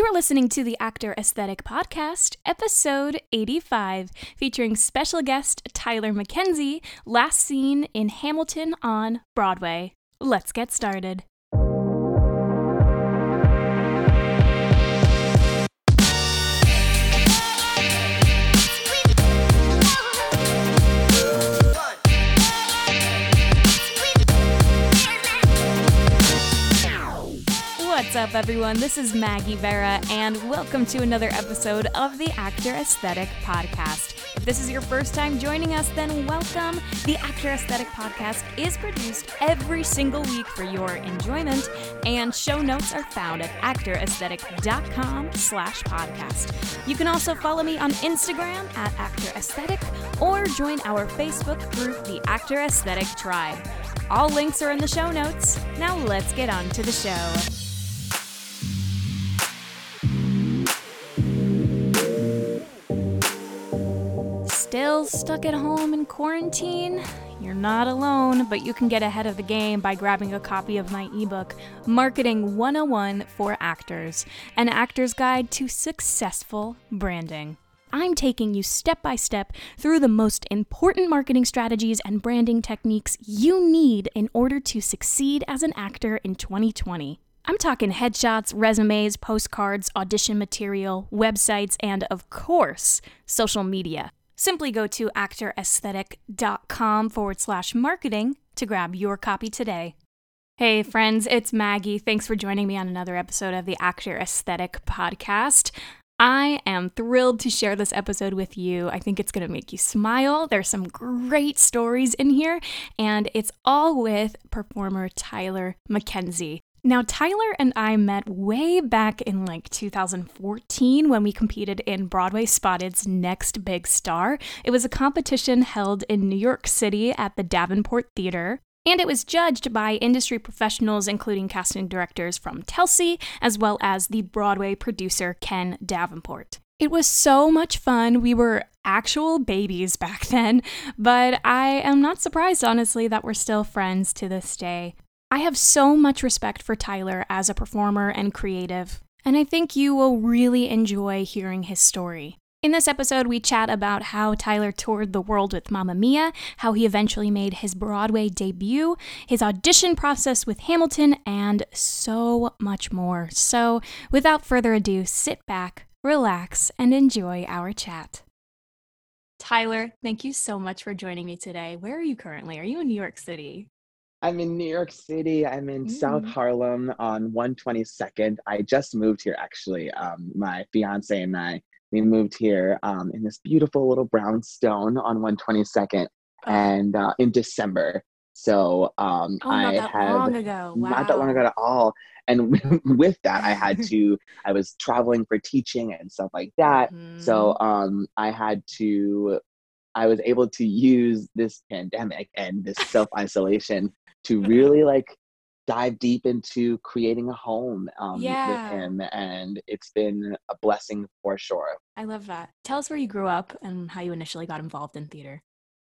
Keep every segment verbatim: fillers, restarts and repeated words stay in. You are listening to the Actor Aesthetic Podcast, episode eighty-five, featuring special guest Tyler McKenzie, last seen in Hamilton on Broadway. Let's get started. What's up, everyone? This is Maggie Vera, and welcome to another episode of the Actor Aesthetic Podcast. If this is your first time joining us, then welcome. The Actor Aesthetic Podcast is produced every single week for your enjoyment, and show notes are found at actoraesthetic.com slash podcast. You can also follow me on Instagram at Actor Aesthetic, or join our Facebook group, the Actor Aesthetic Tribe. All links are in the show notes. Now let's get on to the show. Still stuck at home in quarantine? You're not alone, but you can get ahead of the game by grabbing a copy of my ebook, Marketing one oh one for Actors, an actor's guide to successful branding. I'm taking you step by step through the most important marketing strategies and branding techniques you need in order to succeed as an actor in twenty twenty. I'm talking headshots, resumes, postcards, audition material, websites, and of course, social media. Simply go to actoraesthetic.com forward slash marketing to grab your copy today. Hey friends, it's Maggie. Thanks for joining me on another episode of the Actor Aesthetic Podcast. I am thrilled to share this episode with you. I think it's going to make you smile. There's some great stories in here, and it's all with performer Tyler McKenzie. Now, Tyler and I met way back in like two thousand fourteen when we competed in Broadway Spotted's Next Big Star. It was a competition held in New York City at the Davenport Theater, and it was judged by industry professionals, including casting directors from Telsey, as well as the Broadway producer Ken Davenport. It was so much fun. We were actual babies back then, but I am not surprised, honestly, that we're still friends to this day. I have so much respect for Tyler as a performer and creative, and I think you will really enjoy hearing his story. In this episode, we chat about how Tyler toured the world with Mamma Mia, how he eventually made his Broadway debut, his audition process with Hamilton, and so much more. So, without further ado, sit back, relax, and enjoy our chat. Tyler, thank you so much for joining me today. Where are you currently? Are you in New York City? I'm in New York City. I'm in mm. South Harlem on one twenty-second. I just moved here, actually. Um, my fiance and I, we moved here um, in this beautiful little brownstone on one twenty-second, oh. and uh, in December. So um, oh, I had not that long ago. Wow. Not that long ago at all. And with that, I had to. I was traveling for teaching and stuff like that. Mm. So um, I had to. I was able to use this pandemic and this self-isolation to really like dive deep into creating a home um, yeah. with him. And it's been a blessing for sure. I love that. Tell us where you grew up and how you initially got involved in theater.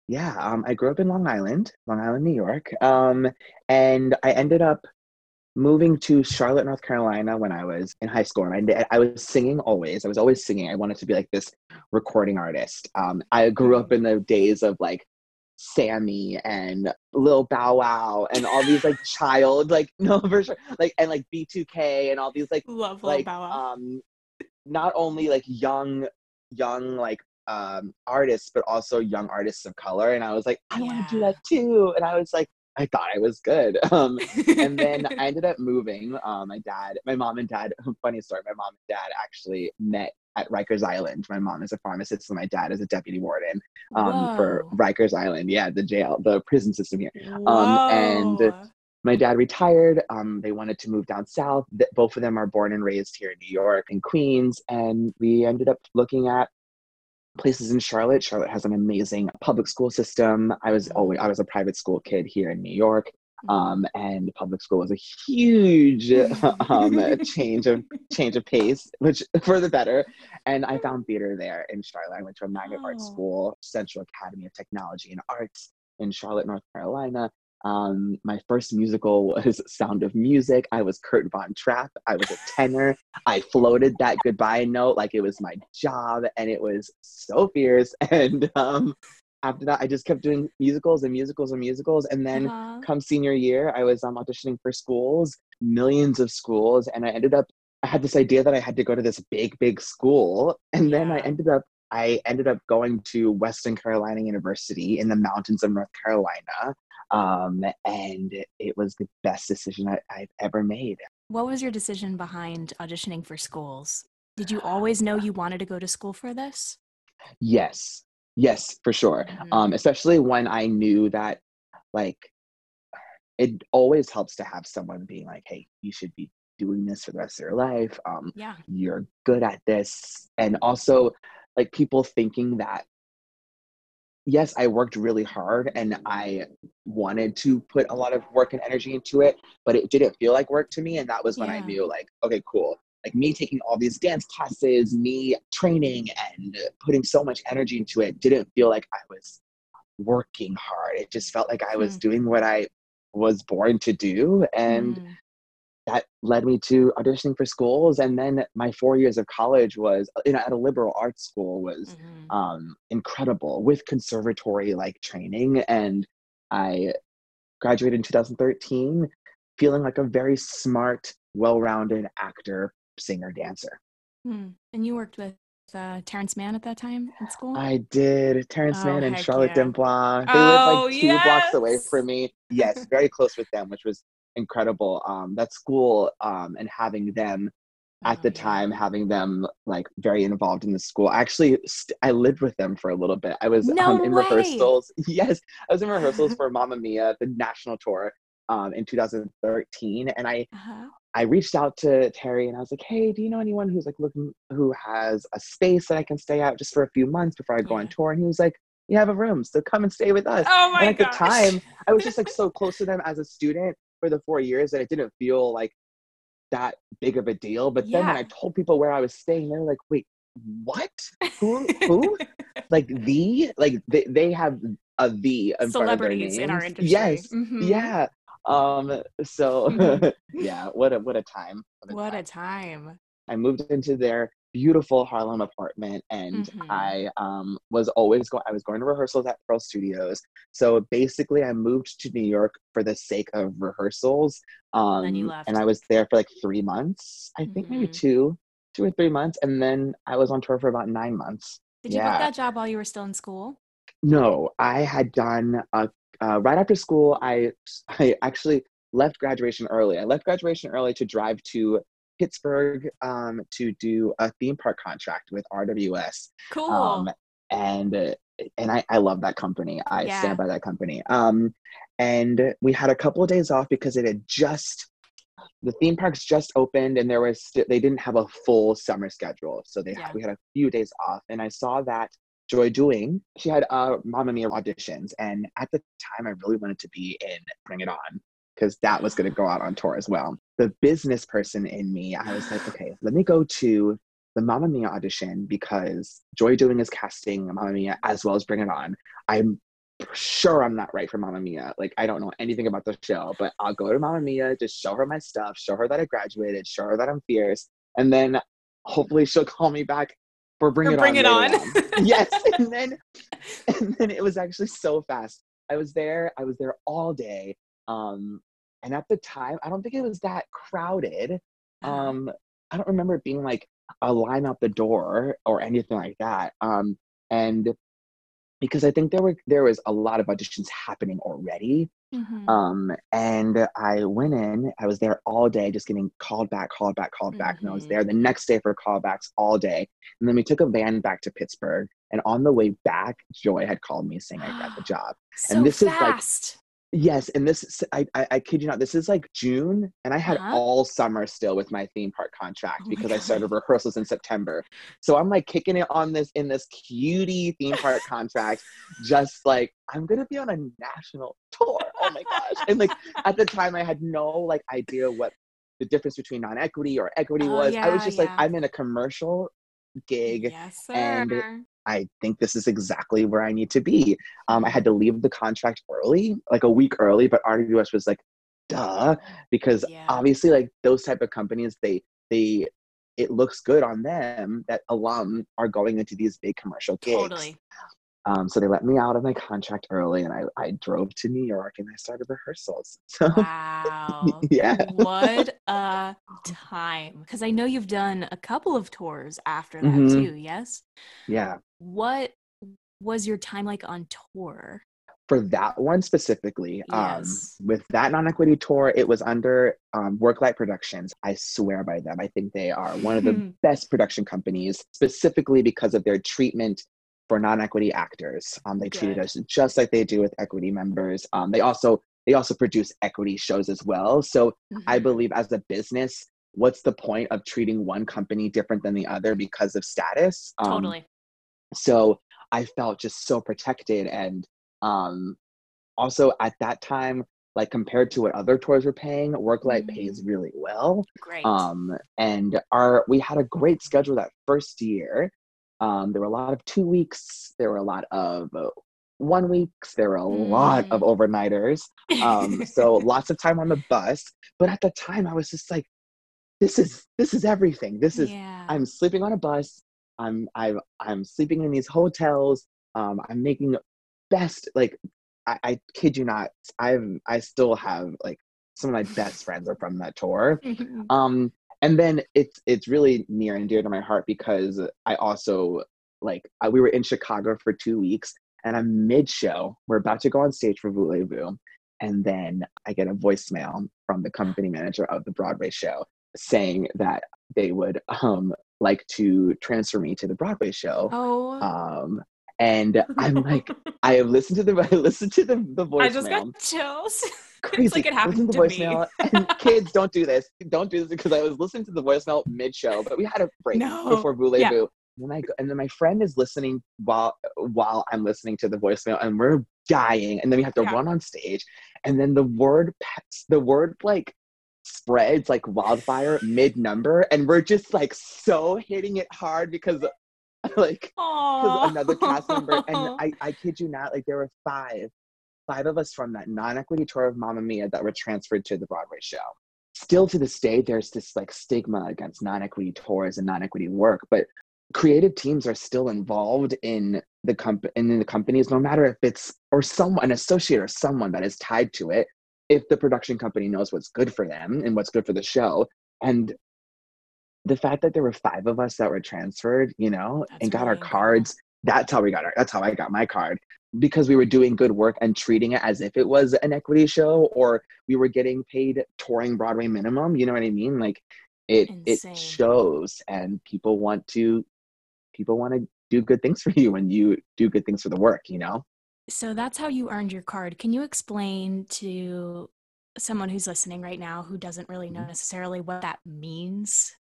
Yeah, um, I grew up in Long Island, Long Island, New York. Um, and I ended up moving to Charlotte, North Carolina when I was in high school. And I, I was singing always. I was always singing. I wanted to be like this recording artist. Um, I grew up in the days of like Sammy and Lil Bow Wow and all these like child like no for sure like and like B two K and all these like love Lil like, Bow Wow. Um, not only like young young like um artists but also young artists of color, and I was like I yeah. want to do that too, and I was like I thought I was good. Um, and then I ended up moving. Um, my dad, my mom and dad, funny story, my mom and dad actually met at Rikers Island. My mom is a pharmacist and my dad is a deputy warden um, for Rikers Island. Yeah, the jail, the prison system here. Um, and my dad retired. Um, they wanted to move down south. Both of them are born and raised here in New York and Queens. And we ended up looking at places in Charlotte. Charlotte has an amazing public school system. I was always I was a private school kid here in New York, um, and public school was a huge um, change of change of pace, which for the better. And I found theater there in Charlotte. I went to a magnet oh. art school, Central Academy of Technology and Arts in Charlotte, North Carolina. Um, my first musical was Sound of Music. I was Kurt Von Trapp. I was a tenor. I floated that goodbye note like it was my job, and it was so fierce. And um, after that, I just kept doing musicals and musicals and musicals. And then uh-huh. come senior year, I was um, auditioning for schools, millions of schools. And I ended up, I had this idea that I had to go to this big, big school. And yeah. then I ended up, I ended up going to Western Carolina University in the mountains of North Carolina. Um, and it was the best decision I, I've ever made. What was your decision behind auditioning for schools? Did you always know you wanted to go to school for this? Yes. Yes, for sure. Mm-hmm. Um, especially when I knew that, like, it always helps to have someone being like, hey, you should be doing this for the rest of your life. Um, yeah. You're good at this. And also, like, people thinking that, yes, I worked really hard and I wanted to put a lot of work and energy into it, but it didn't feel like work to me. And that was when yeah. I knew, like, okay, cool. Like, me taking all these dance classes, me training and putting so much energy into it didn't feel like I was working hard. It just felt like I was mm. doing what I was born to do. And mm. that led me to auditioning for schools. And then my four years of college was, you know, at a liberal arts school was mm-hmm. um, incredible, with conservatory-like training. And I graduated in two thousand thirteen, feeling like a very smart, well-rounded actor, singer, dancer. Hmm. And you worked with uh, Terrence Mann at that time in school? I did. Terrence oh, Mann and Charlotte yeah. Dembois. They oh, lived like two yes. blocks away from me. Yes, very close with them, which was incredible. Um, that school um, and having them at oh, the yeah. time, having them like very involved in the school. I actually, st- I lived with them for a little bit. I was no um, in way. rehearsals. Yes, I was in rehearsals for Mamma Mia, the national tour um, in two thousand thirteen. And I, uh-huh. I reached out to Terry and I was like, hey, do you know anyone who's like looking, who has a space that I can stay out just for a few months before I go yeah. on tour? And he was like, you have a room, so come and stay with us. Oh my and at gosh. the time, I was just like so close to them as a student for the four years that it didn't feel like that big of a deal. But yeah. then when I told people where I was staying, they were like, wait, what? Who? Who? Like the, like they, they have a the in celebrities in our industry. Yes. Mm-hmm. Yeah. Um, so mm-hmm. yeah, what a, what a time. What, a, what time. a time. I moved into their beautiful Harlem apartment, and mm-hmm. I um, was always going, I was going to rehearsals at Pearl Studios. So basically I moved to New York for the sake of rehearsals. Um, and, you left. and I was there for like three months, I think mm-hmm. maybe two, two or three months. And then I was on tour for about nine months. Did yeah. you get that job while you were still in school? No, I had done a Uh, right after school, I I actually left graduation early. I left graduation early to drive to Pittsburgh um, to do a theme park contract with R W S. Cool. Um, and and I, I love that company. I yeah. stand by that company. Um, and we had a couple of days off because it had just, the theme parks just opened, and there was st- they didn't have a full summer schedule. So they yeah. we had a few days off, and I saw that Joy Doing, she had uh, Mamma Mia auditions. And at the time, I really wanted to be in Bring It On, because that was going to go out on tour as well. The business person in me, I was like, okay, let me go to the Mamma Mia audition, because Joy Doing is casting Mamma Mia as well as Bring It On. I'm sure I'm not right for Mamma Mia. Like, I don't know anything about the show, but I'll go to Mamma Mia, just show her my stuff, show her that I graduated, show her that I'm fierce. And then hopefully she'll call me back Or bring, or it, bring on it on. on. Yes. And then and then it was actually so fast. I was there. I was there all day. Um, and at the time, I don't think it was that crowded. Um, I don't remember it being like a line out the door or anything like that. Um, and because I think there were there was a lot of auditions happening already. Mm-hmm. Um, and I went in, I was there all day, just getting called back, called back, called mm-hmm. back. And I was there the next day for callbacks all day. And then we took a van back to Pittsburgh, and on the way back, Joy had called me saying I got the job. So and this fast. is like, yes. And this, I, I, I kid you not, this is like June, and I had huh? all summer still with my theme park contract oh because I started rehearsals in September. So I'm like kicking it on this, in this cutie theme park contract, just like, I'm going to be on a national tour. Oh my gosh. And like at the time, I had no like idea what the difference between non-equity or equity oh, was. Yeah, I was just yeah. like, I'm in a commercial gig yes, and I think this is exactly where I need to be. Um, I had to leave the contract early, like a week early, but R W S was like, duh, because yeah. obviously like those type of companies, they, they, it looks good on them that alum are going into these big commercial gigs. Totally. Um, so they let me out of my contract early, and I, I drove to New York and I started rehearsals. So, wow. yeah. What a time. Because I know you've done a couple of tours after that mm-hmm. too, yes? Yeah. What was your time like on tour? For that one specifically, yes. um, with that non-equity tour, it was under um, Worklight Productions. I swear by them. I think they are one of the best production companies, specifically because of their treatment for non-equity actors. Um, they Good. treated us just like they do with equity members. Um, they also they also produce equity shows as well. So mm-hmm. I believe as a business, what's the point of treating one company different than the other because of status? Um, totally. So I felt just so protected. And Um, also at that time, like compared to what other tours were paying, Worklight mm-hmm. pays really well. Great. Um, and our, we had a great schedule that first year. Um, there were a lot of two weeks. There were a lot of uh, one weeks. There were a mm. lot of overnighters. Um, so lots of time on the bus. But at the time I was just like, this is, this is everything. This is, yeah. I'm sleeping on a bus. I'm, I'm, I'm sleeping in these hotels. Um, I'm making best, like, I, I kid you not, I've, I still have, like, some of my best friends are from that tour. Um, and then it's, it's really near and dear to my heart because I also, like, I, we were in Chicago for two weeks, and I'm mid-show, we're about to go on stage for Voulez-vous, and then I get a voicemail from the company manager of the Broadway show saying that they would, um, like to transfer me to the Broadway show. Oh. Um, And I'm like, I have listened to the I listened to the, the voicemail. I just got chills. Crazy. It's like it happened to, to voicemail, me. And kids, don't do this. Don't do this because I was listening to the voicemail mid-show, but we had a break no. before Voulez-vous. Yeah. And then I go, and then my friend is listening while while I'm listening to the voicemail, and we're dying. And then we have to yeah. run on stage, and then the word the word like spreads like wildfire mid-number, and we're just like so hitting it hard because. Like another cast member, and I, I kid you not, like there were five, five of us from that non-equity tour of Mamma Mia that were transferred to the Broadway show. Still to this day, there's this like stigma against non-equity tours and non-equity work, but creative teams are still involved in the comp in the companies, no matter if it's or someone, an associate or someone that is tied to it. If the production company knows what's good for them and what's good for the show, and the fact that there were five of us that were transferred, you know, that's and got really our cards, cool. that's how we got our, that's how I got my card, because we were doing good work and treating it as if it was an equity show, or we were getting paid touring Broadway minimum. You know what I mean? Like it, Insane. It shows, and people want to, people want to do good things for you when you do good things for the work, you know? So that's how you earned your card. Can you explain to someone who's listening right now who doesn't really know necessarily what that means?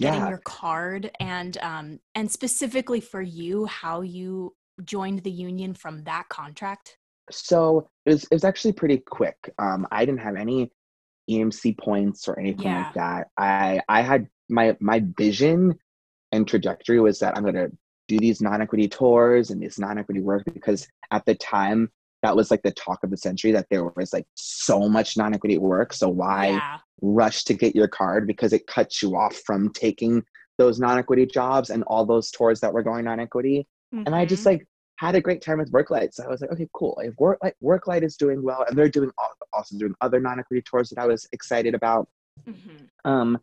Getting yeah. your card, and um, and specifically for you, how you joined the union from that contract? So it was, it was actually pretty quick. Um, I didn't have any E M C points or anything yeah. like that. I I had my my vision and trajectory was that I'm going to do these non-equity tours and this non-equity work, because at the time that was like the talk of the century, that there was like so much non-equity work. So why yeah. rush to get your card? Because it cuts you off from taking those non-equity jobs and all those tours that were going non-equity. Mm-hmm. And I just like had a great time with Worklight. So I was like, okay, cool. If Worklight, Worklight is doing well, and they're doing also doing other non-equity tours that I was excited about. Mm-hmm. Um,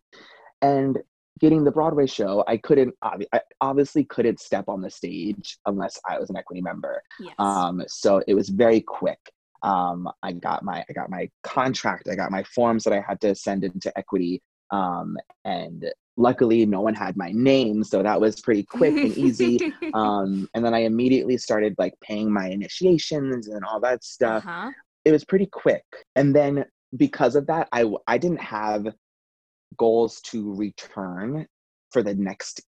and getting the Broadway show, I couldn't, I obviously couldn't step on the stage unless I was an equity member. Yes. Um, so it was very quick. Um, I got my, I got my contract. I got my forms that I had to send into equity. Um, and luckily no one had my name, so that was pretty quick and easy. Um, and then I immediately started like paying my initiations and all that stuff. Uh-huh. It was pretty quick. And then because of that, I, I didn't have goals to return for the next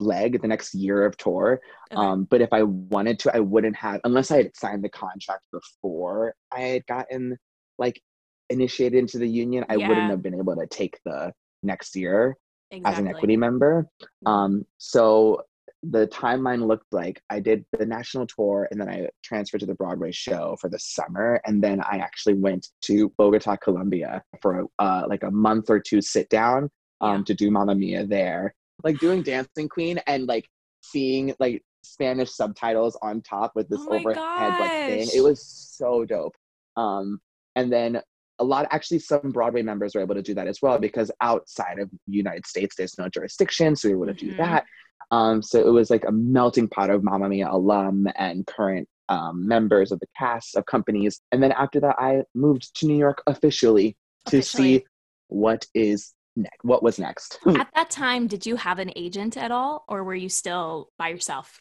leg, the next year of tour. Okay. Um, but if I wanted to, I wouldn't have, unless I had signed the contract before I had gotten like initiated into the union, I yeah. wouldn't have been able to take the next year exactly. as an equity member. Um, so the timeline looked like I did the national tour, and then I transferred to the Broadway show for the summer. And then I actually went to Bogota, Colombia for uh, like a month or two sit down um, yeah. to do Mamma Mia there. Like doing Dancing Queen and like seeing like Spanish subtitles on top with this oh overhead gosh. like thing. It was so dope. Um, and then a lot, actually some Broadway members were able to do that as well, because outside of the United States, there's no jurisdiction. So we were able to mm-hmm. do that. Um, so it was like a melting pot of Mamma Mia alum and current um, members of the cast of companies. And then after that, I moved to New York officially to officially. see what is ne- what was next. At that time, did you have an agent at all, or were you still by yourself?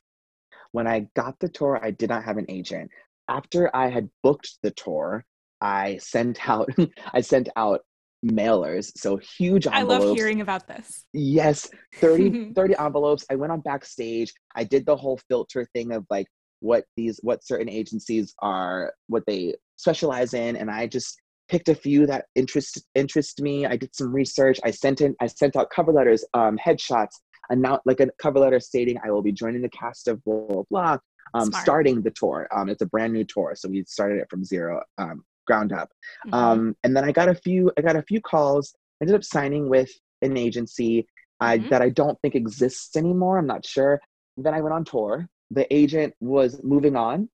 When I got the tour, I did not have an agent. After I had booked the tour, I sent out I sent out mailers, so huge envelopes. I love hearing about this. Yes, thirty, thirty envelopes. I went on Backstage. I did the whole filter thing of like what these, what certain agencies are, what they specialize in, and I just picked a few that interest interest me. I did some research. I sent in, I sent out cover letters, um, headshots, and now like a cover letter stating I will be joining the cast of blah blah blah. Um, starting the tour. Um, it's a brand new tour, so we started it from zero. Um, ground up. Mm-hmm. Um, and then I got a few, I got a few calls, I ended up signing with an agency I, mm-hmm. that I don't think exists anymore. I'm not sure. Then I went on tour. The agent was moving on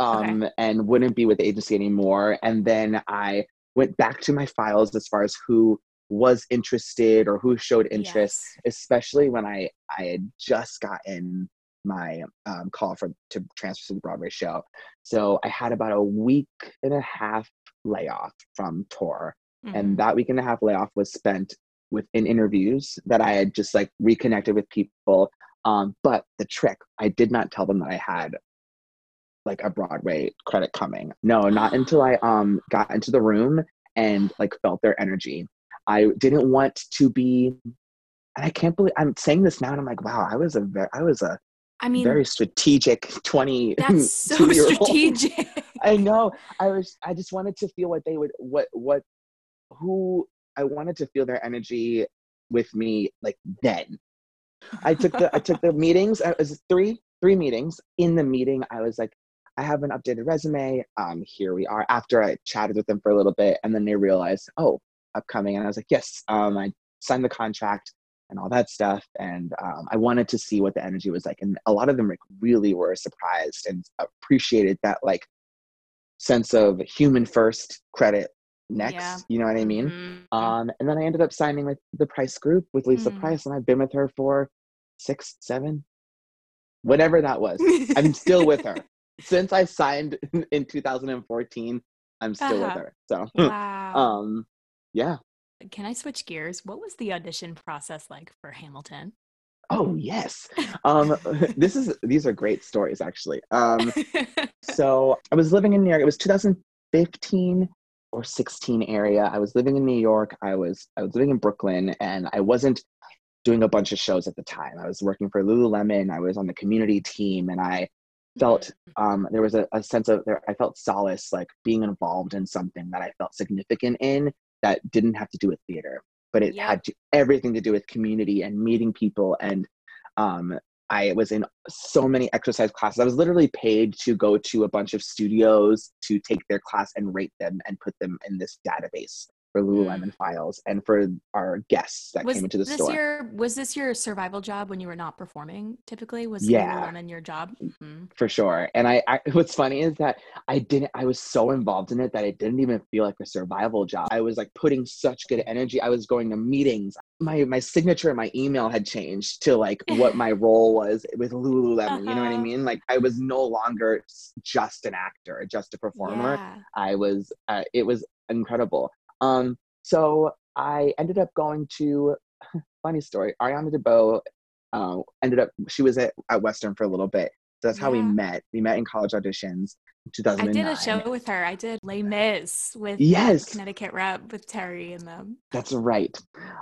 um, okay. and wouldn't be with the agency anymore. And then I went back to my files as far as who was interested or who showed interest, yes. especially when I, I had just gotten my um, call for to transfer to the Broadway show. So I had about a week and a half layoff from tour. Mm-hmm. And that week and a half layoff was spent within interviews that I had just like reconnected with people. Um, but the trick, I did not tell them that I had like a Broadway credit coming. No, not until I um, got into the room and like felt their energy. I didn't want to be, and I can't believe I'm saying this now and I'm like, wow, I was a, I was a, I mean, very strategic twenty. That's so strategic. I know. I was. I just wanted to feel what they would. What. What. Who. I wanted to feel their energy with me. Like then, I took the. I took the meetings. It was three. Three meetings. In the meeting, I was like, I have an updated resume. Um, here we are. After I chatted with them for a little bit, and then they realized, oh, upcoming, and I was like, yes. Um, I signed the contract and all that stuff. And um, I wanted to see what the energy was like. And a lot of them like, really were surprised and appreciated that like sense of human first, credit next, yeah. you know what I mean? Mm-hmm. Um, and then I ended up signing with the Price Group with Lisa mm-hmm. Price, and I've been with her for six, seven, whatever that was. I'm still with her. Since I signed in two thousand fourteen, I'm still uh-huh. with her. So wow. um, yeah. Can I switch gears? What was the audition process like for Hamilton? Oh, yes. Um, this is, these are great stories, actually. Um, so I was living in New York. It was two thousand fifteen or sixteen area. I was living in New York. I was, I was living in Brooklyn, and I wasn't doing a bunch of shows at the time. I was working for Lululemon. I was on the community team, and I felt um, there was a, a sense of, there, I felt solace, like being involved in something that I felt significant in, that didn't have to do with theater, but it yep. had to, everything to do with community and meeting people. And um, I was in so many exercise classes. I was literally paid to go to a bunch of studios to take their class and rate them and put them in this database for Lululemon mm. files and for our guests that was came into the this store. Your, was this your survival job when you were not performing typically? Was yeah, Lululemon your job? Mm-hmm. For sure. And I, I, what's funny is that I didn't, I was so involved in it that it didn't even feel like a survival job. I was like putting such good energy. I was going to meetings. My, my signature and my email had changed to like what my role was with Lululemon. Uh-huh. You know what I mean? Like I was no longer just an actor, just a performer. Yeah. I was, uh, it was incredible. Um, so I ended up going to, funny story, Ariana DeBose, uh, ended up, she was at, at Western for a little bit. So that's yeah. how we met. We met in college auditions in two thousand nine. I did a show with her. I did Les Mis with yes. Connecticut Rep with Terry and them. That's right.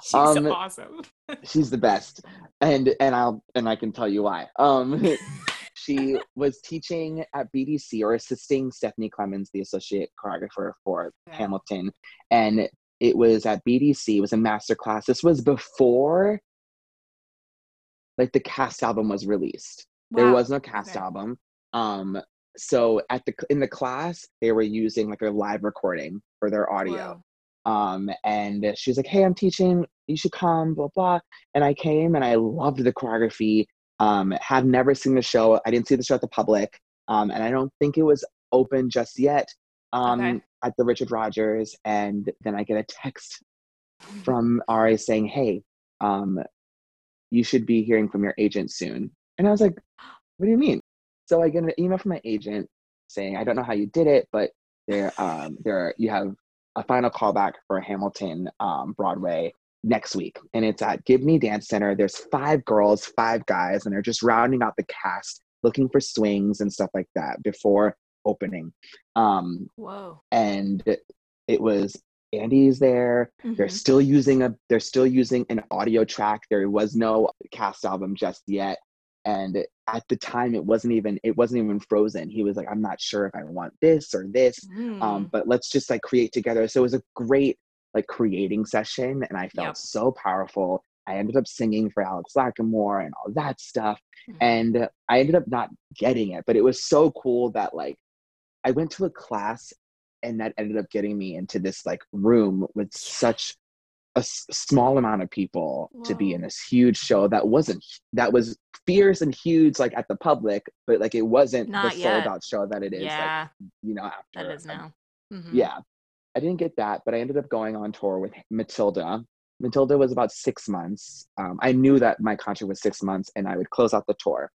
She's um, awesome. She's the best. And, and I'll, and I can tell you why. Um, she was teaching at B D C or assisting Stephanie Clemens, the associate choreographer for yeah. Hamilton. And it was at B D C, it was a masterclass. This was before like the cast album was released. Wow. There was no cast okay. album. Um, so at the in the class, they were using like a live recording for their audio. Wow. Um, and she was like, hey, I'm teaching. You should come, blah, blah. And I came and I loved the choreography. Um, have never seen the show. I didn't see the show at the Public. Um, and I don't think it was open just yet um, okay. at the Richard Rogers. And then I get a text from Ari saying, hey, um, you should be hearing from your agent soon. And I was like, what do you mean? So I get an email from my agent saying, I don't know how you did it, but there, um, there you have a final callback for Hamilton um, Broadway next week. And it's at Gibney Dance Center. There's five girls, five guys, and they're just rounding out the cast, looking for swings and stuff like that before opening. Um, Whoa. And it was Andy's there. Mm-hmm. They're still using a, they're still using an audio track. There was no cast album just yet. And at the time it wasn't even, it wasn't even frozen. He was like, I'm not sure if I want this or this, mm. um, but let's just like create together. So it was a great like creating session. And I felt yep. so powerful. I ended up singing for Alex Lacamoire and all that stuff. Mm-hmm. And I ended up not getting it, but it was so cool that like I went to a class and that ended up getting me into this like room with such a s- small amount of people Whoa. To be in this huge show that wasn't, that was fierce and huge, like at the Public, but like it wasn't not the yet. sold out show that it is, yeah. like, you know, after. That is now. Mm-hmm. Yeah. I didn't get that, but I ended up going on tour with Matilda. Matilda was about six months. Um, I knew that my contract was six months and I would close out the tour.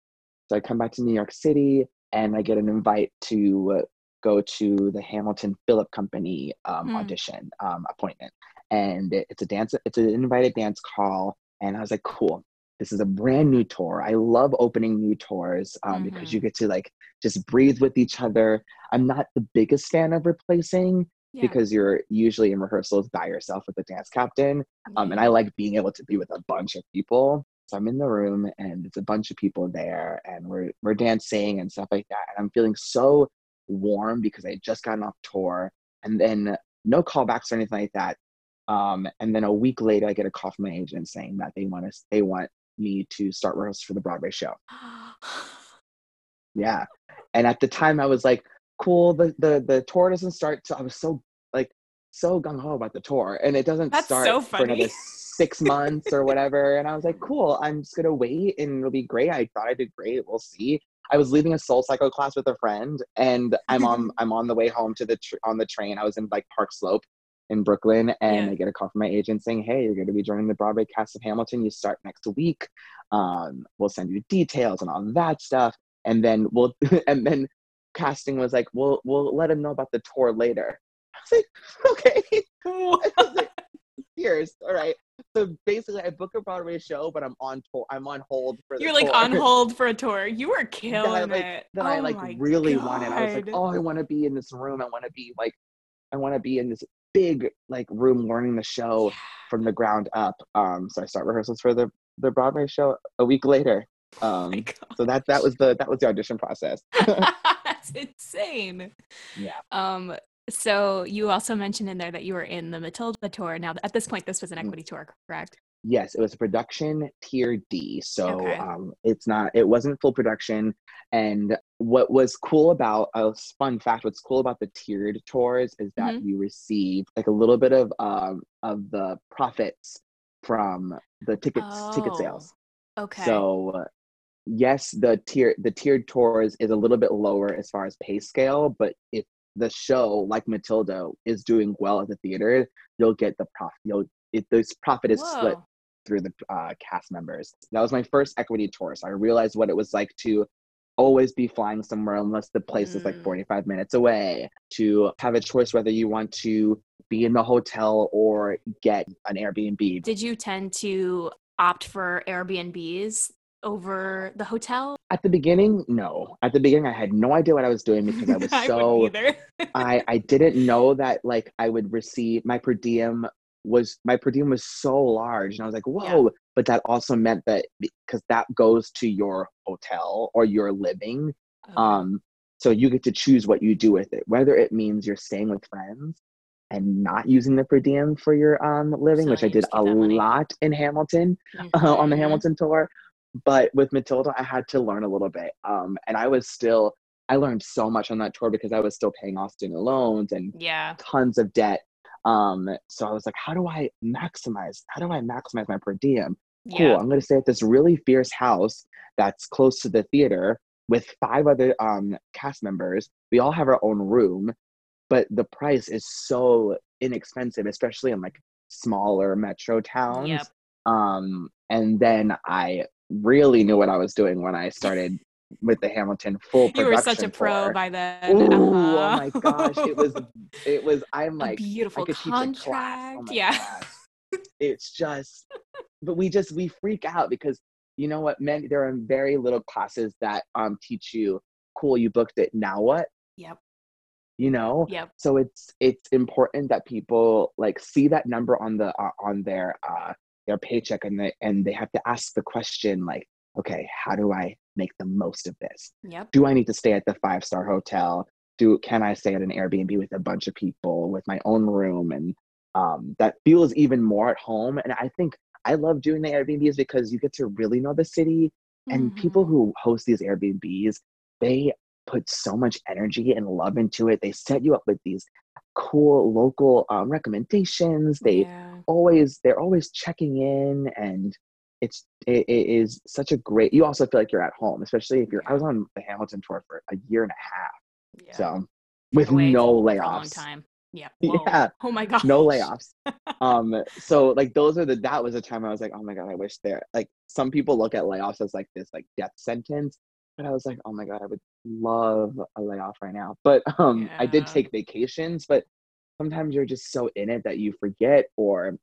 So I come back to New York City and I get an invite to uh, go to the Hamilton Phillip Company um, mm. audition um, appointment. And it's a dance, it's an invited dance call. And I was like, cool, this is a brand new tour. I love opening new tours um, mm-hmm. because you get to like just breathe with each other. I'm not the biggest fan of replacing Yeah. because you're usually in rehearsals by yourself with the dance captain. Um, and I like being able to be with a bunch of people. So I'm in the room and it's a bunch of people there and we're we're dancing and stuff like that. And I'm feeling so warm because I had just gotten off tour and then no callbacks or anything like that. Um, and then a week later, I get a call from my agent saying that they want us, they want me to start rehearsals for the Broadway show. Yeah. And at the time I was like, cool, the, the the tour doesn't start till I was so like so gung-ho about the tour and it doesn't That's start so for another six months or whatever, and I was like, cool, I'm just gonna wait and it'll be great. I thought I did great, we'll see. I was leaving a Soul Cycle class with a friend and I'm on I'm on the way home to the tr- on the train. I was in like Park Slope in Brooklyn and yeah. I get a call from my agent saying, hey, you're going to be joining the Broadway cast of Hamilton, you start next week, um we'll send you details and all that stuff, and then we'll and then casting was like, we'll we'll let him know about the tour later. I was like, okay. I was like, here's all right. So basically, I book a Broadway show, but I'm on tour. I'm on hold for. The You're like tour. on hold for a tour. You were killing that I, like, it. That oh I like really God. wanted. I was like, oh, I want to be in this room. I want to be like, I want to be in this big like room learning the show yeah. from the ground up. Um, so I start rehearsals for the the Broadway show a week later. Um, oh so that that was the that was the audition process. Insane. Yeah. Um, so you also mentioned in there that you were in the Matilda tour. Now at this point, this was an equity tour, correct? Yes, it was a production tier D. So okay. um, it's not, it wasn't full production. And what was cool about, a fun fact, what's cool about the tiered tours is that mm-hmm. you receive like a little bit of um, of the profits from the tickets, oh. ticket sales. Okay. So yes, the tier the tiered tours is a little bit lower as far as pay scale, but if the show like Matilda is doing well at the theater, you'll get the profit. You'll it, this profit is Whoa. split through the uh, cast members. That was my first equity tour, so I realized what it was like to always be flying somewhere unless the place mm. is like forty-five minutes away. To have a choice whether you want to be in the hotel or get an Airbnb. Did you tend to opt for Airbnbs over the hotel? At the beginning, no. At the beginning, I had no idea what I was doing because I was I so, I, I didn't know that like I would receive, my per diem was, my per diem was so large. And I was like, whoa. Yeah. But that also meant that, because that goes to your hotel or your living. Oh. Um, so you get to choose what you do with it, whether it means you're staying with friends and not using the per diem for your um living, so which I, I did a lot in Hamilton, mm-hmm. uh, on the Hamilton tour. But with Matilda, I had to learn a little bit. Um, and I was still, I learned so much on that tour because I was still paying off student loans and yeah. tons of debt. Um, so I was like, how do I maximize, how do I maximize my per diem? Cool. Yeah. I'm going to stay at this really fierce house that's close to the theater with five other um, cast members. We all have our own room, but the price is so inexpensive, especially in like smaller metro towns. Yep. Um, and then I really knew what I was doing when I started with the Hamilton full production. You were such a pro tour. By then. Ooh, uh-huh. Oh my gosh. It was, it was, I'm like, a beautiful I could contract. Teach a class. Oh my yeah. gosh. It's just, but we just, we freak out because you know what, many, there are very little classes that um teach you, cool, you booked it, now what? Yep. You know? Yep. So it's, it's important that people like see that number on the, uh, on their, uh, their paycheck and they, and they have to ask the question like, okay, how do I make the most of this? Yep. Do I need to stay at the five-star hotel? Do, can I stay at an Airbnb with a bunch of people with my own room? And um, that feels even more at home. And I think I love doing the Airbnbs because you get to really know the city and mm-hmm. people who host these Airbnbs, they put so much energy and love into it. They set you up with these cool local um, recommendations. They yeah. always, they're always checking in, and it's, it, it is such a great, you also feel like you're at home, especially if you're, I was on the Hamilton tour for a year and a half. Yeah. So with Wait, no layoffs. Long time. Yeah. yeah. Oh my gosh. No layoffs. um. So like those are the, that was a time I was like, oh my God, I wish there, like some people look at layoffs as like this, like death sentence. But I was like, oh my God, I would love a layoff right now. But um, yeah. I did take vacations, but sometimes you're just so in it that you forget or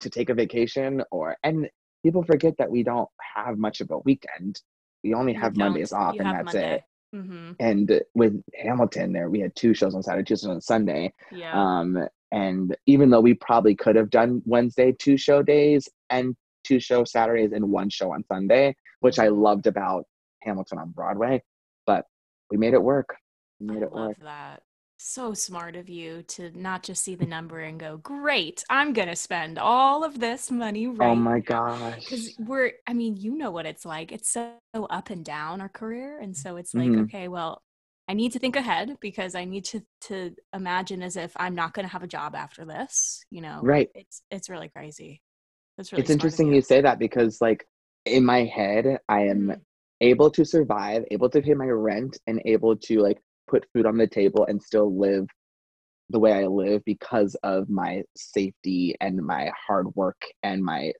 to take a vacation or, and people forget that we don't have much of a weekend. We only have Mondays off and that's Monday. It. Mm-hmm. And with Hamilton there, we had two shows on Saturday, two shows on Sunday. Yeah. Um, and even though we probably could have done Wednesday, two show days and two show Saturdays and one show on Sunday, which I loved about Hamilton on Broadway, but we made it work. We made I it love work. That. So smart of you to not just see the number and go, great, I'm going to spend all of this money right Oh my gosh. Because we're, I mean, you know what it's like. It's so up and down our career. And so it's like, mm-hmm. okay, well, I need to think ahead because I need to, to imagine as if I'm not going to have a job after this, you know? Right. It's, it's really crazy. It's really It's interesting you. you say that because like in my head, I am mm-hmm. able to survive, able to pay my rent, and able to like put food on the table and still live the way I live because of my safety and my hard work and my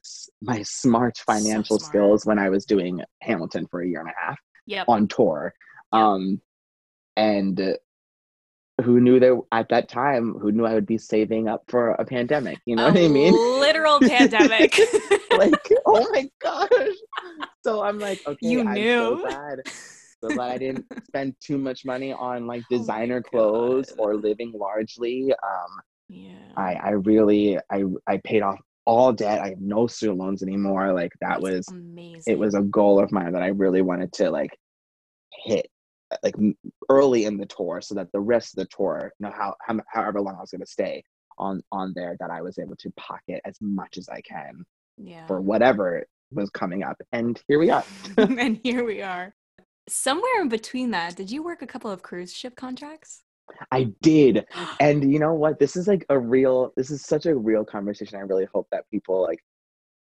my smart financial so smart. skills when I was doing Hamilton for a year and a half yep. on tour. Yep. Um, and who knew that at that time, who knew I would be saving up for a pandemic? You know a what I mean? Literal pandemic. Like, oh my gosh. So I'm like, okay, you knew. I'm so glad, so glad I didn't spend too much money on like designer oh clothes or living largely. Um, yeah. I, I really, I, I paid off all debt. I have no student loans anymore. Like that That's was, amazing. It was a goal of mine that I really wanted to like hit like early in the tour so that the rest of the tour, you know, how, how however long I was going to stay on, on there, that I was able to pocket as much as I can. Yeah. For whatever was coming up. And here we are. And here we are. Somewhere in between that, did you work a couple of cruise ship contracts? I did. And you know what? This is like a real, this is such a real conversation. I really hope that people like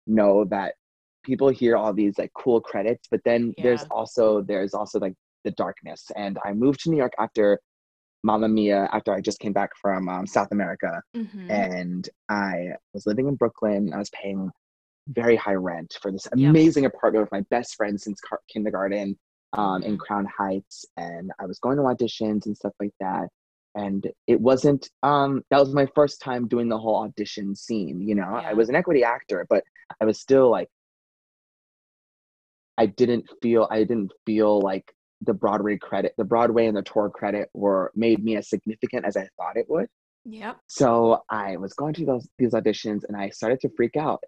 know that people hear all these like cool credits, but then yeah. there's also, there's also like the darkness. And I moved to New York after Mamma Mia, after I just came back from um, South America. Mm-hmm. And I was living in Brooklyn. I was paying very high rent for this amazing yep. apartment with my best friend since car- kindergarten um, in Crown Heights. And I was going to auditions and stuff like that. And it wasn't, um, that was my first time doing the whole audition scene. You know, yeah. I was an equity actor, but I was still like, I didn't feel, I didn't feel like the Broadway credit, the Broadway and the tour credit were made me as significant as I thought it would. Yep. So I was going to those, these auditions and I started to freak out.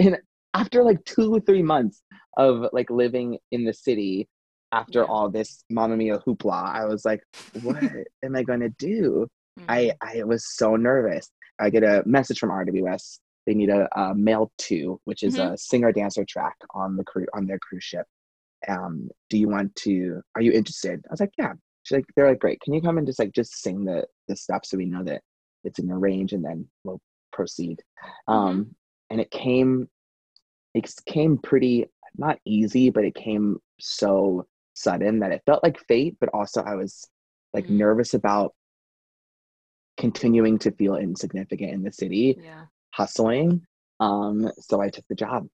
And after like two or three months of like living in the city, after yeah. all this Mamma Mia hoopla, I was like, what am I going to do? Mm-hmm. I, I was so nervous. I get a message from R W S they need a, a male two, which is mm-hmm. a singer dancer track on the cru- on their cruise ship. Um, do you want to, are you interested? I was like, yeah. She's like, they're like, great. Can you come and just like, just sing the, the stuff so we know that it's in your range, and then we'll proceed. Um, mm-hmm. And it came, it came pretty, not easy, but it came so sudden that it felt like fate, but also I was like mm-hmm. nervous about continuing to feel insignificant in the city, yeah. hustling. Um, so I took the job.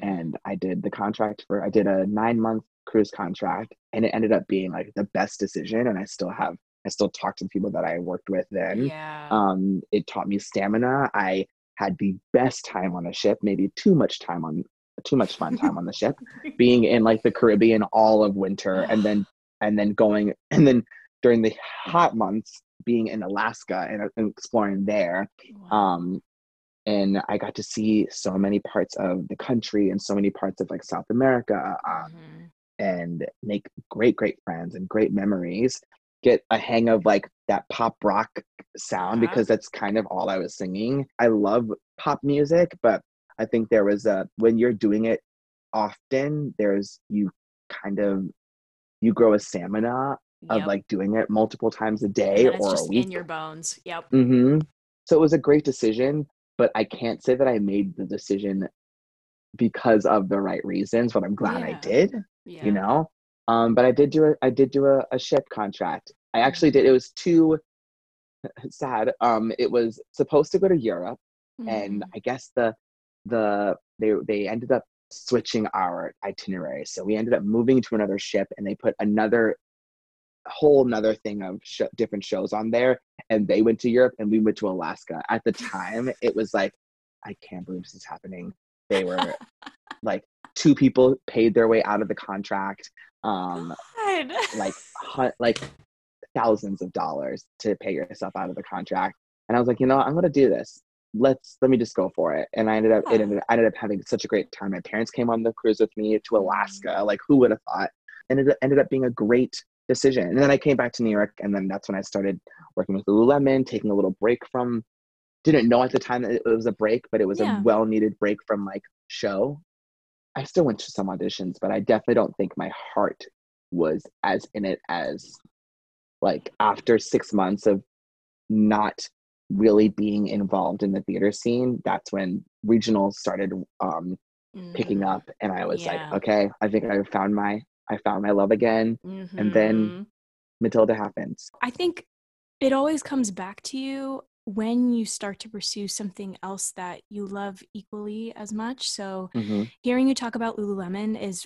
And I did the contract for, I did a nine month cruise contract, and it ended up being like the best decision. And I still have, I still talk to the people that I worked with then. Yeah. Um, it taught me stamina. I had the best time on the ship, maybe too much time on, too much fun time on the ship, being in like the Caribbean all of winter. And then, and then going, and then during the hot months being in Alaska and, and exploring there. Wow. Um, And I got to see so many parts of the country and so many parts of like South America, um, mm-hmm. and make great, great friends and great memories, get a hang of like that pop rock sound, yeah. because that's kind of all I was singing. I love pop music, but I think there was a, when you're doing it often, there's, you kind of, you grow a stamina of yep. like doing it multiple times a day, and it's or just a week. In your bones. Yep. Mm-hmm. So it was a great decision. But I can't say that I made the decision because of the right reasons, but I'm glad yeah. I did, yeah. you know? Um, but I did do a, I did do a, a ship contract. I actually did. It was too sad. Um, it was supposed to go to Europe. Mm-hmm. And I guess the, the, they, they ended up switching our itinerary. So we ended up moving to another ship, and they put another whole nother thing of sh- different shows on there, and they went to Europe and we went to Alaska. At the time it was like, I can't believe this is happening. They were like, two people paid their way out of the contract, um God. like hun- like thousands of dollars to pay yourself out of the contract. And I was like, you know what? I'm gonna do this. Let's let me just go for it. And I ended up it ended, I ended up having such a great time. My parents came on the cruise with me to Alaska. Like, who would have thought? And it ended up being a great decision. And then I came back to New York, and then that's when I started working with Lululemon, taking a little break from, didn't know at the time that it was a break, but it was yeah. a well-needed break from like show. I still went to some auditions, but I definitely don't think my heart was as in it as like after six months of not really being involved in the theater scene. That's when regionals started um, mm. picking up, and I was yeah. like, okay, I think I found my I found my love again. Mm-hmm. And then Matilda happens. I think it always comes back to you when you start to pursue something else that you love equally as much. So mm-hmm. hearing you talk about Lululemon is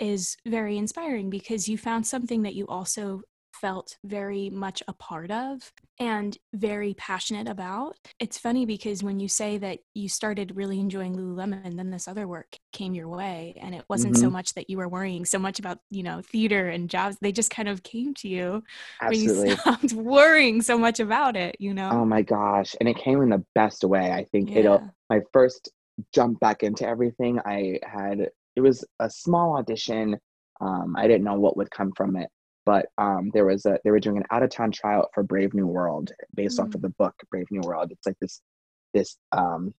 is very inspiring, because you found something that you also felt very much a part of and very passionate about. It's funny because when you say that you started really enjoying Lululemon, then this other work came your way, and it wasn't mm-hmm. so much that you were worrying so much about, you know, theater and jobs. They just kind of came to you. Absolutely. When you stopped worrying so much about it, you know? Oh my gosh. And it came in the best way. I think yeah. it'll, my first jump back into everything I had, it was a small audition. Um, I didn't know what would come from it. But um, there was a, they were doing an out-of-town tryout for Brave New World, based mm. off of the book Brave New World. It's like this, this, um,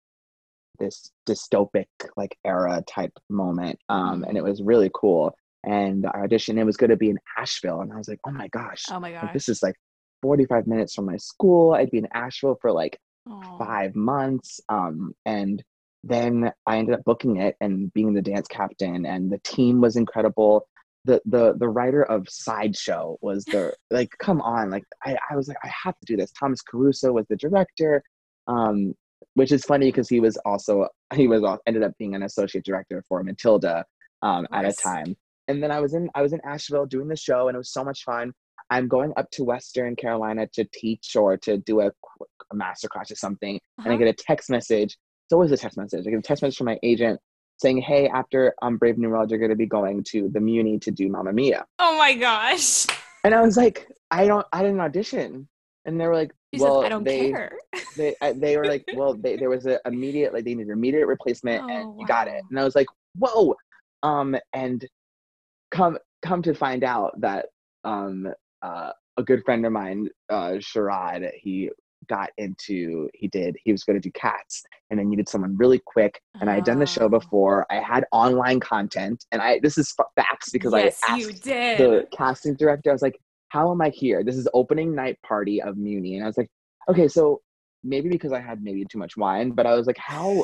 this dystopic like era type moment, um, and it was really cool. And the audition, it was going to be in Asheville, and I was like, oh my gosh, oh my gosh, like, this is like forty-five minutes from my school. I'd be in Asheville for like Aww. five months, um, and then I ended up booking it and being the dance captain, and the team was incredible. The, the the writer of Sideshow was the, like, come on. Like, I, I was like, I have to do this. Thomas Caruso was the director, um, which is funny because he was also, he was all, ended up being an associate director for Matilda um, nice. at a time. And then I was in, I was in Asheville doing the show, and it was so much fun. I'm going up to Western Carolina to teach or to do a, a master class or something. Uh-huh. And I get a text message. It's always a text message. I get a text message from my agent saying, hey, after um, Brave New World, you're going to be going to the Muni to do Mamma Mia. Oh my gosh. And I was like, I don't, I didn't audition. And they were like, she well, says, I don't they, care. they, uh, they were like, well, they, there was an immediate, like they needed an immediate replacement oh, and you wow. got it. And I was like, whoa. Um, and come, come to find out that um, uh, a good friend of mine, uh, Sherrod, he got into, he did, he was going to do Cats, and I needed someone really quick. And oh. I had done the show before. I had online content, and I, this is facts because yes, I asked the casting director, I was like, how am I here? This is opening night party of Muni. And I was like, okay, so maybe because I had maybe too much wine, but I was like, how,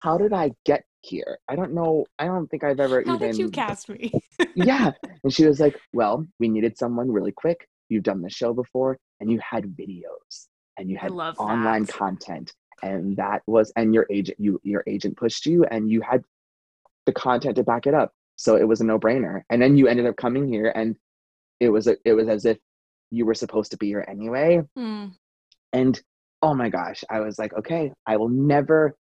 how did I get here? I don't know. I don't think I've ever how even. How did you cast me? Yeah. And she was like, well, we needed someone really quick. You've done the show before, and you had videos, and you had online that. content, and that was, and your agent, you, your agent pushed you, and you had the content to back it up. So it was a no-brainer. And then you ended up coming here, and it was, a, it was as if you were supposed to be here anyway. Mm. And oh my gosh, I was like, okay, I will never,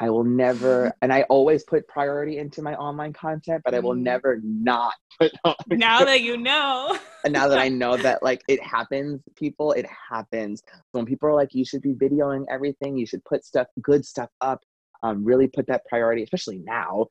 I will never, and I always put priority into my online content, but I will never not put online Now content. That you know. And now that I know that, like, it happens, people, it happens. When people are like, you should be videoing everything, you should put stuff, good stuff up, um, really put that priority, especially now.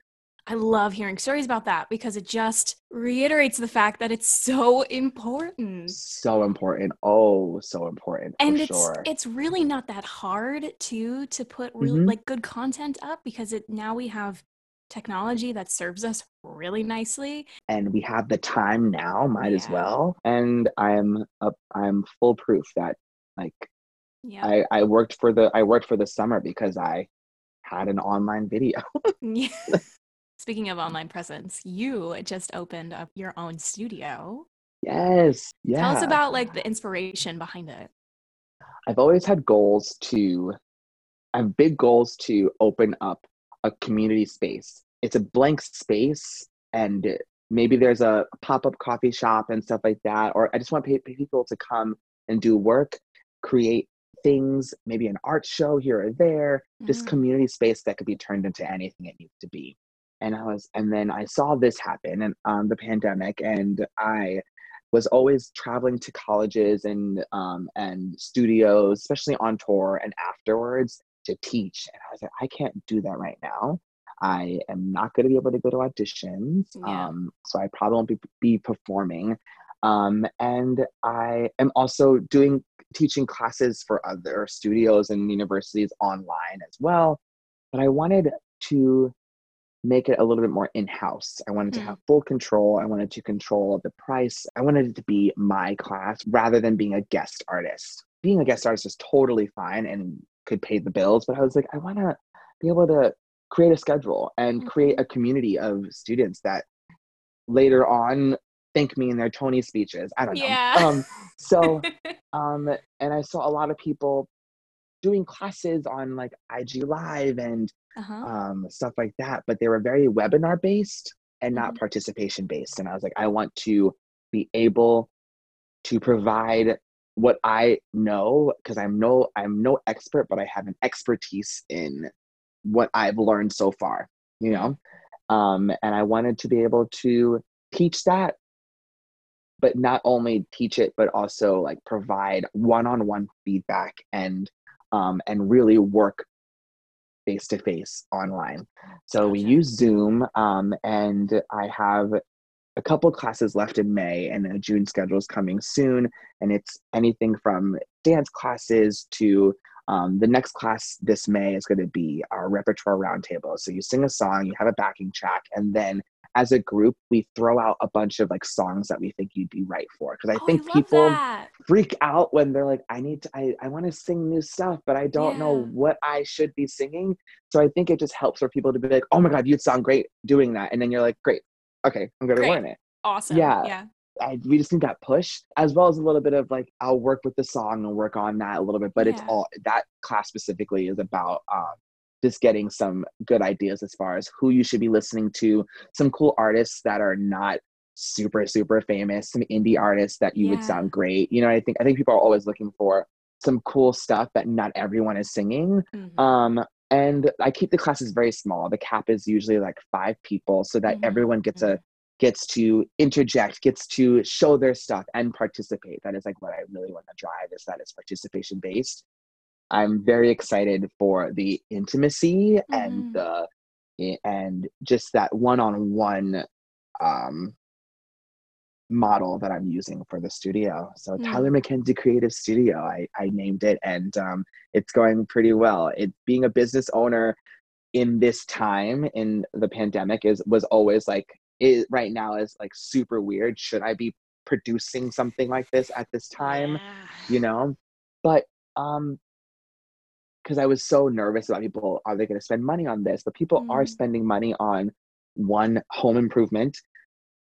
I love hearing stories about that because it just reiterates the fact that it's so important. So important. Oh, so important. And for it's sure. it's really not that hard too to put really mm-hmm. like good content up because it now we have technology that serves us really nicely. And we have the time now, might yeah. as well. And I'm up, I'm foolproof that like yeah. I, I worked for the I worked for the summer because I had an online video. Yeah. Speaking of online presence, you just opened up your own studio. Yes. Yeah. Tell us about like the inspiration behind it. I've always had goals to, I have big goals to open up a community space. It's a blank space and maybe there's a pop-up coffee shop and stuff like that. Or I just want people to come and do work, create things, maybe an art show here or there, mm-hmm. this community space that could be turned into anything it needs to be. And I was, and then I saw this happen and um, the pandemic, and I was always traveling to colleges and um, and studios, especially on tour and afterwards to teach. And I was like, I can't do that right now. I am not going to be able to go to auditions. Yeah. Um, so I probably won't be, be performing. Um, and I am also doing teaching classes for other studios and universities online as well. But I wanted to make it a little bit more in-house. I wanted to have full control. I wanted to control the price. I wanted it to be my class rather than being a guest artist. Being a guest artist is totally fine and could pay the bills, but I was like, I want to be able to create a schedule and create a community of students that later on thank me in their Tony speeches. I don't know. Yeah. Um, so, um, and I saw a lot of people doing classes on like I G Live and uh-huh. um, stuff like that, but they were very webinar based and not mm-hmm. participation based. And I was like, I want to be able to provide what I know, because I'm no, I'm no expert, but I have an expertise in what I've learned so far, you know? Um, and I wanted to be able to teach that, but not only teach it, but also like provide one-on-one feedback and Um, and really work face-to-face online. So gotcha. We use Zoom, um, and I have a couple classes left in May, and a June schedule is coming soon, and it's anything from dance classes to um, the next class this May is going to be our repertoire roundtable. So you sing a song, you have a backing track, and then as a group, we throw out a bunch of like songs that we think you'd be right for. Cause I oh, think I people that. freak out when they're like, I need to, I, I want to sing new stuff, but I don't yeah. know what I should be singing. So I think it just helps for people to be like, oh my God, you'd sound great doing that. And then you're like, great. Okay. I'm going to learn it. Awesome. Yeah. yeah. I, we just need that push as well as a little bit of like, I'll work with the song and work on that a little bit, but yeah. it's all that class specifically is about, um, just getting some good ideas as far as who you should be listening to, some cool artists that are not super, super famous, some indie artists that you yeah. would sound great. You know, I think I think people are always looking for some cool stuff that not everyone is singing. Mm-hmm. Um, and I keep the classes very small. The cap is usually like five people so that mm-hmm. everyone gets a gets to interject, gets to show their stuff and participate. That is like what I really want to drive is that it's participation based. I'm very excited for the intimacy mm-hmm. and the and just that one-on-one um, model that I'm using for the studio. So mm. Tyler McKenzie Creative Studio, I, I named it, and um, it's going pretty well. It being a business owner in this time in the pandemic is was always like, it right now is like super weird. Should I be producing something like this at this time? Yeah. You know, but um, because I was so nervous about people, are they going to spend money on this? But people mm. are spending money on one, home improvement,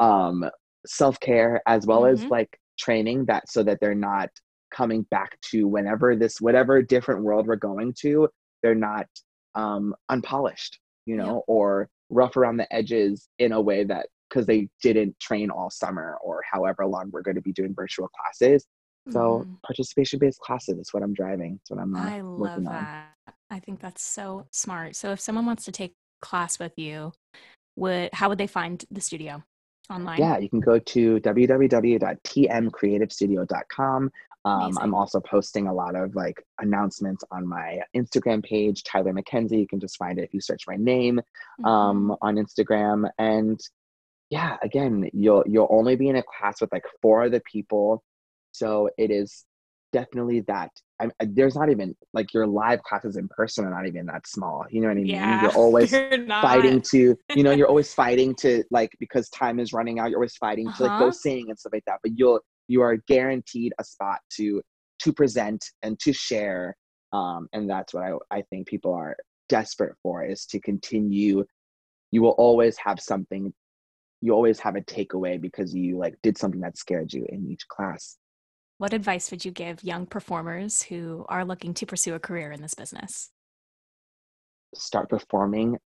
um, self-care, as well mm-hmm. as like training, that so that they're not coming back to whenever this, whatever different world we're going to, they're not um, unpolished, you know, yeah. or rough around the edges in a way that, because they didn't train all summer or however long we're going to be doing virtual classes. So mm. participation-based classes is what I'm driving. It's what I'm not I love that. On. I think that's so smart. So if someone wants to take class with you, would how would they find the studio online? Yeah, you can go to w w w dot t m creative studio dot com. Um, I'm also posting a lot of like announcements on my Instagram page, Tyler McKenzie. You can just find it if you search my name mm-hmm. um, on Instagram. And yeah, again, you'll you'll only be in a class with like four other people. So it is definitely that. I'm, there's not even like your live classes in person are not even that small. You know what I mean? Yeah, you're always fighting to, you know, you're always fighting to like, because time is running out, you're always fighting uh-huh. to like go sing and stuff like that. But you'll, you are guaranteed a spot to, to present and to share. Um, and that's what I, I think people are desperate for, is to continue. You will always have something. You always have a takeaway because you like did something that scared you in each class. What advice would you give young performers who are looking to pursue a career in this business? Start performing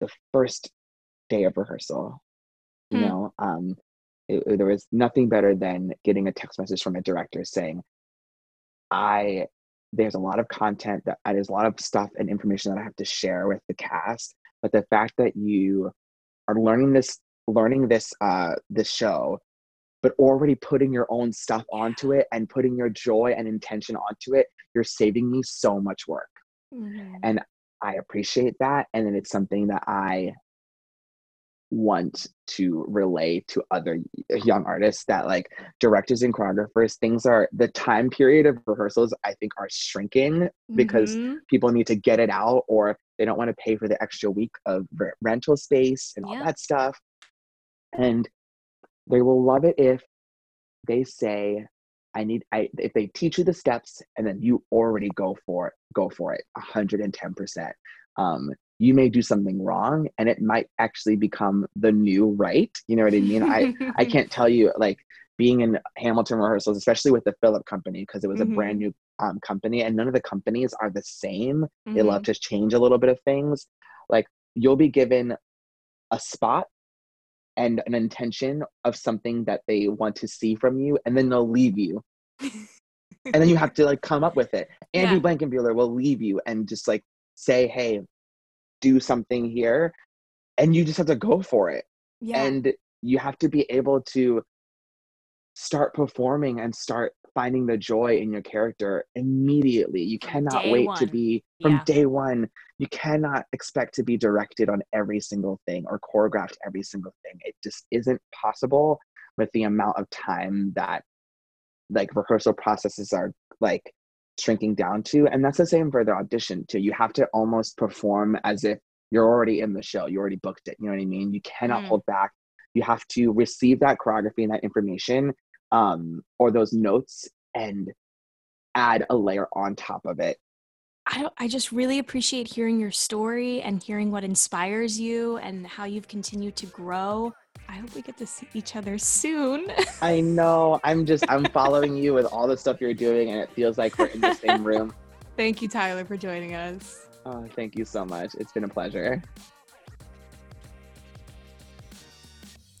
the first day of rehearsal. Hmm. You know, um, it, it, there was nothing better than getting a text message from a director saying, "I there's a lot of content that there's a lot of stuff and information that I have to share with the cast, but the fact that you are learning this, learning this, uh, this show." But already putting your own stuff onto it and putting your joy and intention onto it, you're saving me so much work. Mm-hmm. And I appreciate that. And then it's something that I want to relay to other young artists, that like directors and choreographers, things are, the time period of rehearsals, I think, are shrinking mm-hmm. because people need to get it out, or they don't want to pay for the extra week of r- rental space and all yeah. that stuff. And they will love it if they say, I need, I, if they teach you the steps and then you already go for it, go for it one hundred ten percent. Um, you may do something wrong and it might actually become the new right. You know what I mean? I, I can't tell you, like being in Hamilton rehearsals, especially with the Phillip Company, because it was mm-hmm. a brand new um, company and none of the companies are the same. Mm-hmm. They love to change a little bit of things. Like you'll be given a spot and an intention of something that they want to see from you, and then they'll leave you. And then you have to like come up with it. Andy yeah. Blankenbuehler will leave you and just like say, hey, do something here. And you just have to go for it. Yeah. And you have to be able to start performing and start finding the joy in your character immediately. You cannot day wait one. to be from yeah. day one. You cannot expect to be directed on every single thing or choreographed every single thing. It just isn't possible with the amount of time that like rehearsal processes are like shrinking down to. And that's the same for the audition too. You have to almost perform as if you're already in the show. You already booked it. You know what I mean? You cannot mm. hold back. You have to receive that choreography and that information um, or those notes and add a layer on top of it. I, I just really appreciate hearing your story and hearing what inspires you and how you've continued to grow. I hope we get to see each other soon. I know. I'm just, I'm following you with all the stuff you're doing, and it feels like we're in the same room. Thank you, Tyler, for joining us. Oh, thank you so much. It's been a pleasure.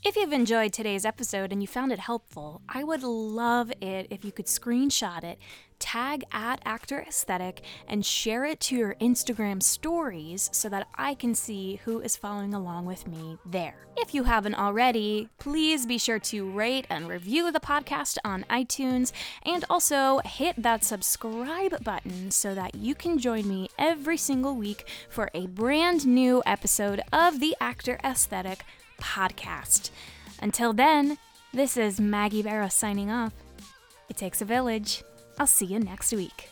If you've enjoyed today's episode and you found it helpful, I would love it if you could screenshot it, tag at Actor Aesthetic, and share it to your Instagram stories so that I can see who is following along with me there. If you haven't already, please be sure to rate and review the podcast on iTunes, and also hit that subscribe button so that you can join me every single week for a brand new episode of the Actor Aesthetic Podcast. Until then, This is Maggie Vera signing off. It takes a village. I'll see you next week.